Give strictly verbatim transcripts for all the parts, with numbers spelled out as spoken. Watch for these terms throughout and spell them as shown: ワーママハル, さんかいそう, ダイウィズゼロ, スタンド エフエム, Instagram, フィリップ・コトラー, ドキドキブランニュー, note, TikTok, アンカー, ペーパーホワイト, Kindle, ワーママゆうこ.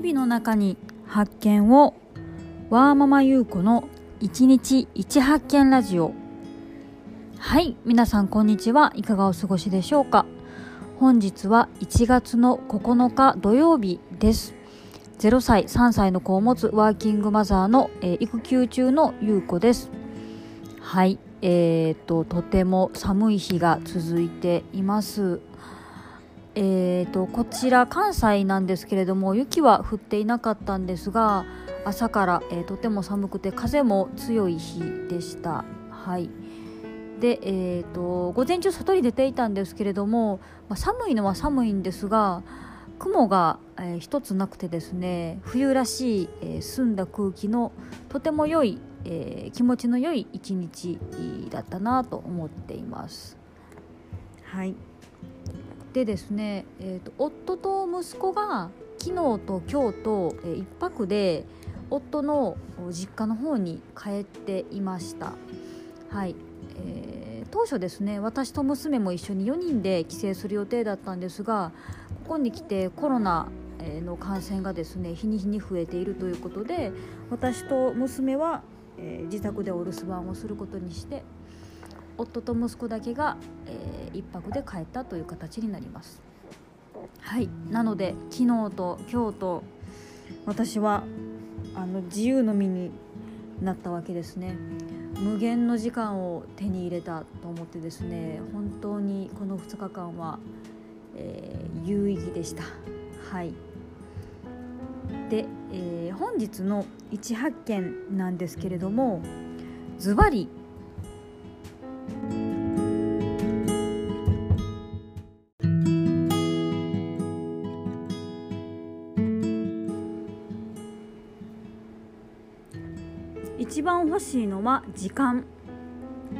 日々の中に発見を、わーママゆうこのいちにちいち発見ラジオ。はい、皆さんこんにちは。いかがお過ごしでしょうか。本日はいちがつのここのか土曜日です。ゼロさいさんさいの子を持つワーキングマザーの、えー、育休中のゆうこです。はい、えー、ととても寒い日が続いています。えー、とこちら関西なんですけれども、雪は降っていなかったんですが、朝から、えー、とても寒くて風も強い日でした。はいでえー、と午前中外に出ていたんですけれども、まあ、寒いのは寒いんですが、雲が、えー、一つなくてですね、冬らしい、えー、澄んだ空気のとても良い、えー、気持ちの良い一日だったなと思っています。はいでですね、えー、と夫と息子が昨日と今日と、えー、一泊で夫の実家の方に帰っていました。はいえー、当初ですね、私と娘も一緒によにんで帰省する予定だったんですが、ここに来てコロナの感染がですね、日に日に増えているということで、私と娘は、えー、自宅でお留守番をすることにして、夫と息子だけが、えー、一泊で帰ったという形になります。はい、なので昨日と今日と私はあの自由の身になったわけですね。無限の時間を手に入れたと思ってですね、本当にこのふつかかんは、えー、有意義でした。はいで、えー、本日のいち発見なんですけれども、ズバリ一番欲しいのは時間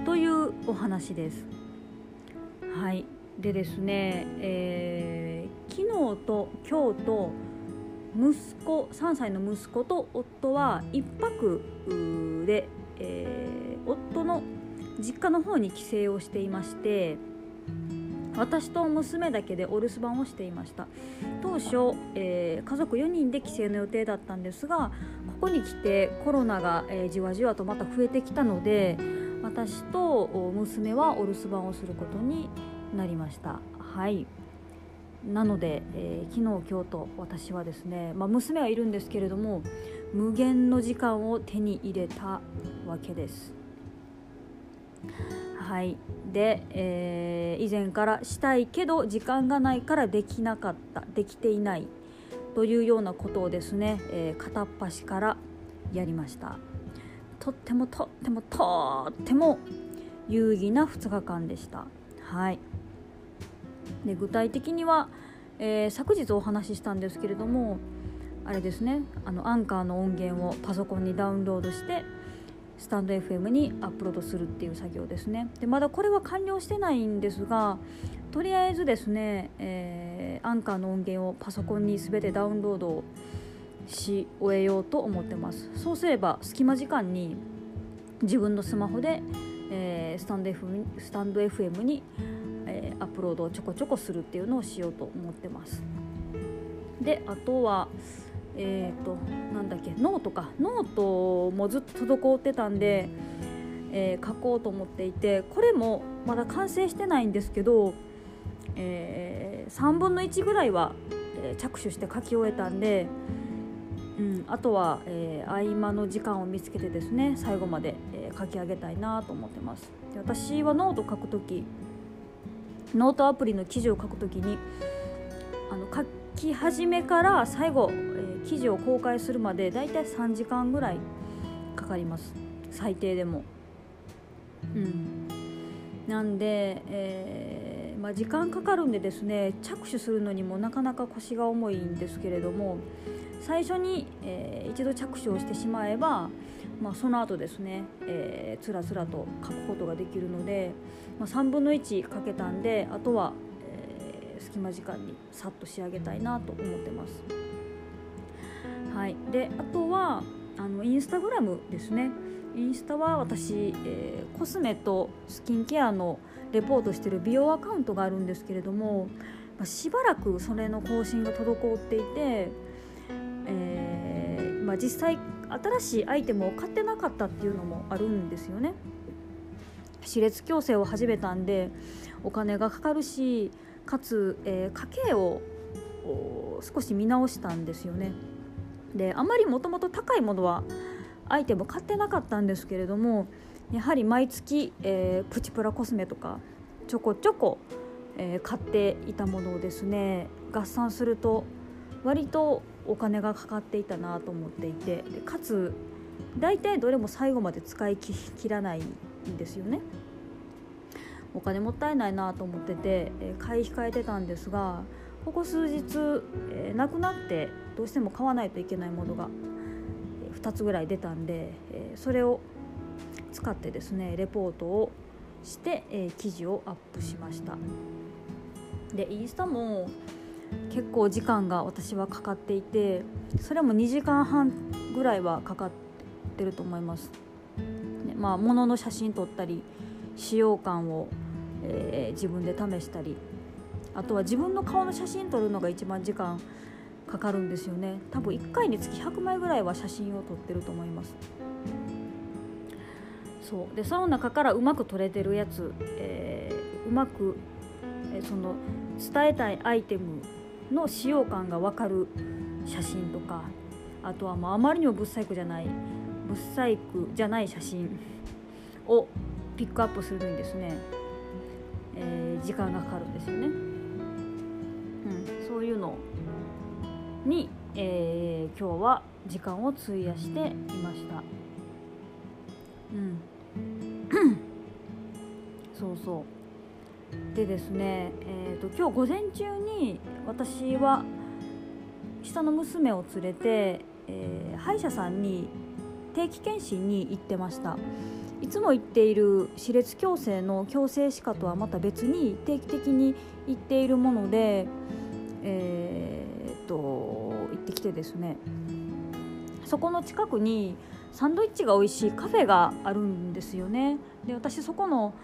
というお話です。はいでですね、えー、昨日と今日と息子さんさいの息子と夫は一泊で、えー、夫の実家の方に帰省をしていまして、私と娘だけでお留守番をしていました。当初、えー、家族よにんで帰省の予定だったんですが、ここに来てコロナが、えー、じわじわとまた増えてきたので、私と娘はお留守番をすることになりました。はいなので、えー、昨日今日と私はですね、まあ、娘はいるんですけれども、無限の時間を手に入れたわけです。はいで、えー、以前からしたいけど時間がないからできなかったできていないというようなことをですね、えー、片っ端からやりました。とってもとってもとっても有意義なふつかかんでした。はいで具体的には、えー、昨日お話ししたんですけれども、あれですねあのアンカーの音源をパソコンにダウンロードしてスタンド エフエム にアップロードするっていう作業ですね。でまだこれは完了してないんですが、とりあえずですね、えー、アンカーの音源をパソコンに全てダウンロードし終えようと思ってます。そうすれば隙間時間に自分のスマホで、えー、スタンド エフエム、スタンド エフエム に、えー、アップロードをちょこちょこするっていうのをしようと思ってます。であとはえーと、なんだっけノートかノートもずっと滞ってたんで、えー、書こうと思っていて、これもまだ完成してないんですけど、えー、さんぶんのいちぐらいは、えー、着手して書き終えたんで、うん、あとは、えー、合間の時間を見つけてですね、最後まで、えー、書き上げたいなと思ってます。で私はノート書くときノートアプリの記事を書くときにあの書き始めから最後記事を公開するまでだいたいさんじかんぐらいかかります、最低でも。うん、なんで、えーまあ、時間かかるんでですね、着手するのにもなかなか腰が重いんですけれども、最初に、えー、一度着手をしてしまえば、まあ、その後ですね、えー、つらつらと書くことができるので、まあ、さんぶんのいちかけたんで、あとは、えー、隙間時間にさっと仕上げたいなと思ってます。はい、であとはあのインスタグラムですね。インスタは私、えー、コスメとスキンケアのレポートしてる美容アカウントがあるんですけれども、まあ、しばらくそれの更新が滞っていて、えまあ、実際新しいアイテムを買ってなかったっていうのもあるんですよね。歯列矯正を始めたんでお金がかかるし、かつ、えー、家計を少し見直したんですよね。であまりもともと高いものはアイテム買ってなかったんですけれども、やはり毎月、えー、プチプラコスメとかちょこちょこ、えー、買っていたものをですね、合算すると割とお金がかかっていたなと思っていて、でかつ大体どれも最後まで使い切らないんですよね。お金もったいないなと思ってて、えー、買い控えてたんですが、ここ数日、えー、なくなってどうしても買わないといけないものがふたつぐらい出たんで、えー、それを使ってですねレポートをして、えー、記事をアップしました。でインスタも結構時間が私はかかっていて、それもにじかんはんぐらいはかかってると思います、ね。まあ、物の写真撮ったり使用感を、えー、自分で試したり、あとは自分の顔の写真撮るのが一番時間かかるんですよね。多分いっかいにつきひゃくまいぐらいは写真を撮ってると思います。そうでその中からうまく撮れてるやつ、えー、うまく、えー、その伝えたいアイテムの使用感が分かる写真とか、あとはもうあまりにもブッサイクじゃないブッサイクじゃない写真をピックアップするのにですね、えー、時間がかかるんですよね、うん、そういうのに、えー、今日は時間を費やしていました、うん、そうそうでですね、えーと、今日午前中に私は下の娘を連れて、えー、歯医者さんに定期検診に行ってました。いつも行っている歯列矯正の矯正歯科とはまた別に定期的に行っているもので、えー、と行ってきてですね、そこの近くにサンドイッチが美味しいカフェがあるんですよね。で私そこの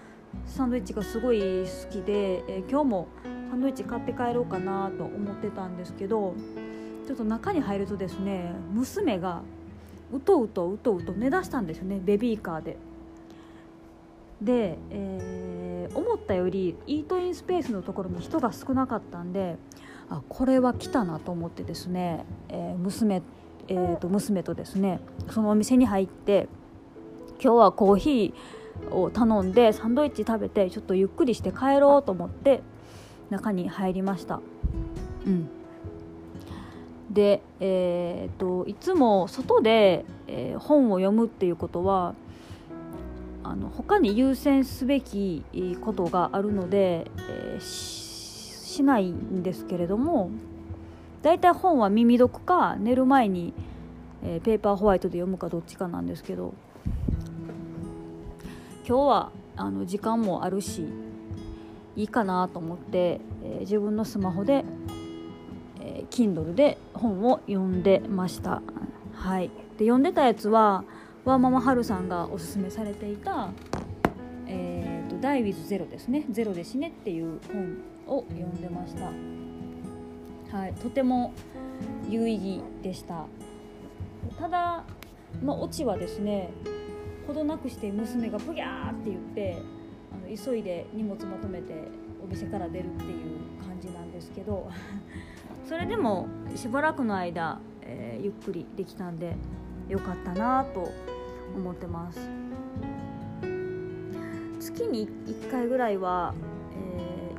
サンドイッチがすごい好きで、えー、今日もサンドイッチ買って帰ろうかなと思ってたんですけど、ちょっと中に入るとですね、娘がうとうとうとうと寝だしたんですよね、ベビーカーで。で、えー、思ったよりイートインスペースのところに人が少なかったんで、あこれは来たなと思ってですね、えー 娘, えー、と娘とですねそのお店に入って、今日はコーヒーを頼んでサンドイッチ食べてちょっとゆっくりして帰ろうと思って中に入りました、うん、で、えー、といつも外で、えー、本を読むっていうことはあの他に優先すべきことがあるので、えー、し, しないんですけれども、だいたい本は耳読か寝る前に、えー、ペーパーホワイトで読むかどっちかなんですけど、今日はあの時間もあるしいいかなと思って、えー、自分のスマホで、えー、Kindle で本を読んでました、はい、で読んでたやつはワーママハルさんがおすすめされていた、えーと、ダイウィズゼロですね、ゼロで死ねっていう本を読んでました、はい、とても有意義でした。ただ、まあ、オチはですね、ほどなくして娘がブギャーって言って、あの急いで荷物まとめてお店から出るっていう感じなんですけどそれでもしばらくの間、えー、ゆっくりできたんでよかったなと思ってます。月にいっかいぐらいは、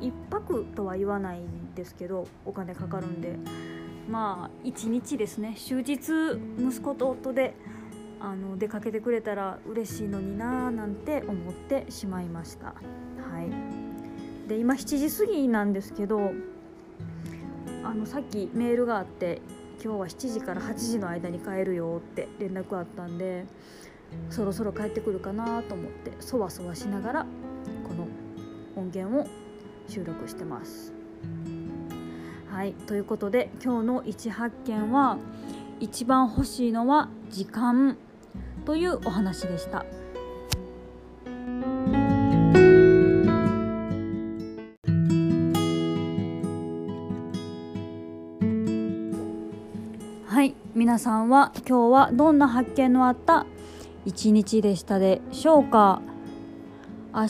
えー、いっぱくとは言わないんですけどお金かかるんで、まあいちにちですね、終日息子と夫であの出かけてくれたら嬉しいのにななんて思ってしまいました、はい、で今しちじ過ぎなんですけど、あのさっきメールがあって、今日はしちじからはちじの間に帰るよって連絡あったんで、そろそろ帰ってくるかなと思ってそわそわしながらこの音源を収録してます。はい、ということで今日の一発見は、一番欲しいのは時間というお話でした。はい、皆さんは今日はどんな発見のあった一日でしたでしょうか。明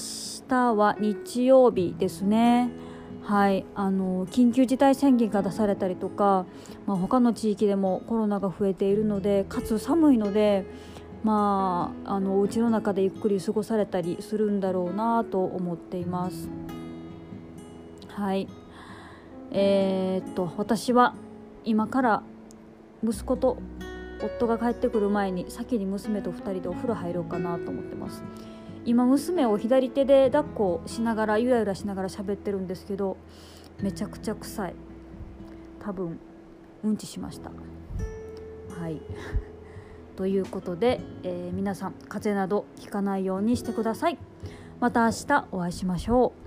日は日曜日ですね。はい、あの緊急事態宣言が出されたりとか、まあ、他の地域でもコロナが増えているので、かつ寒いので、まあ、あのお家の中でゆっくり過ごされたりするんだろうなと思っています。はい、えー、っと私は今から息子と夫が帰ってくる前に先に娘とふたりでお風呂入ろうかなと思ってます。今娘を左手で抱っこしながらゆらゆらしながら喋ってるんですけど、めちゃくちゃ臭い。多分うんちしました。はいということで、えー、皆さん風邪などひかないようにしてください。また明日お会いしましょう。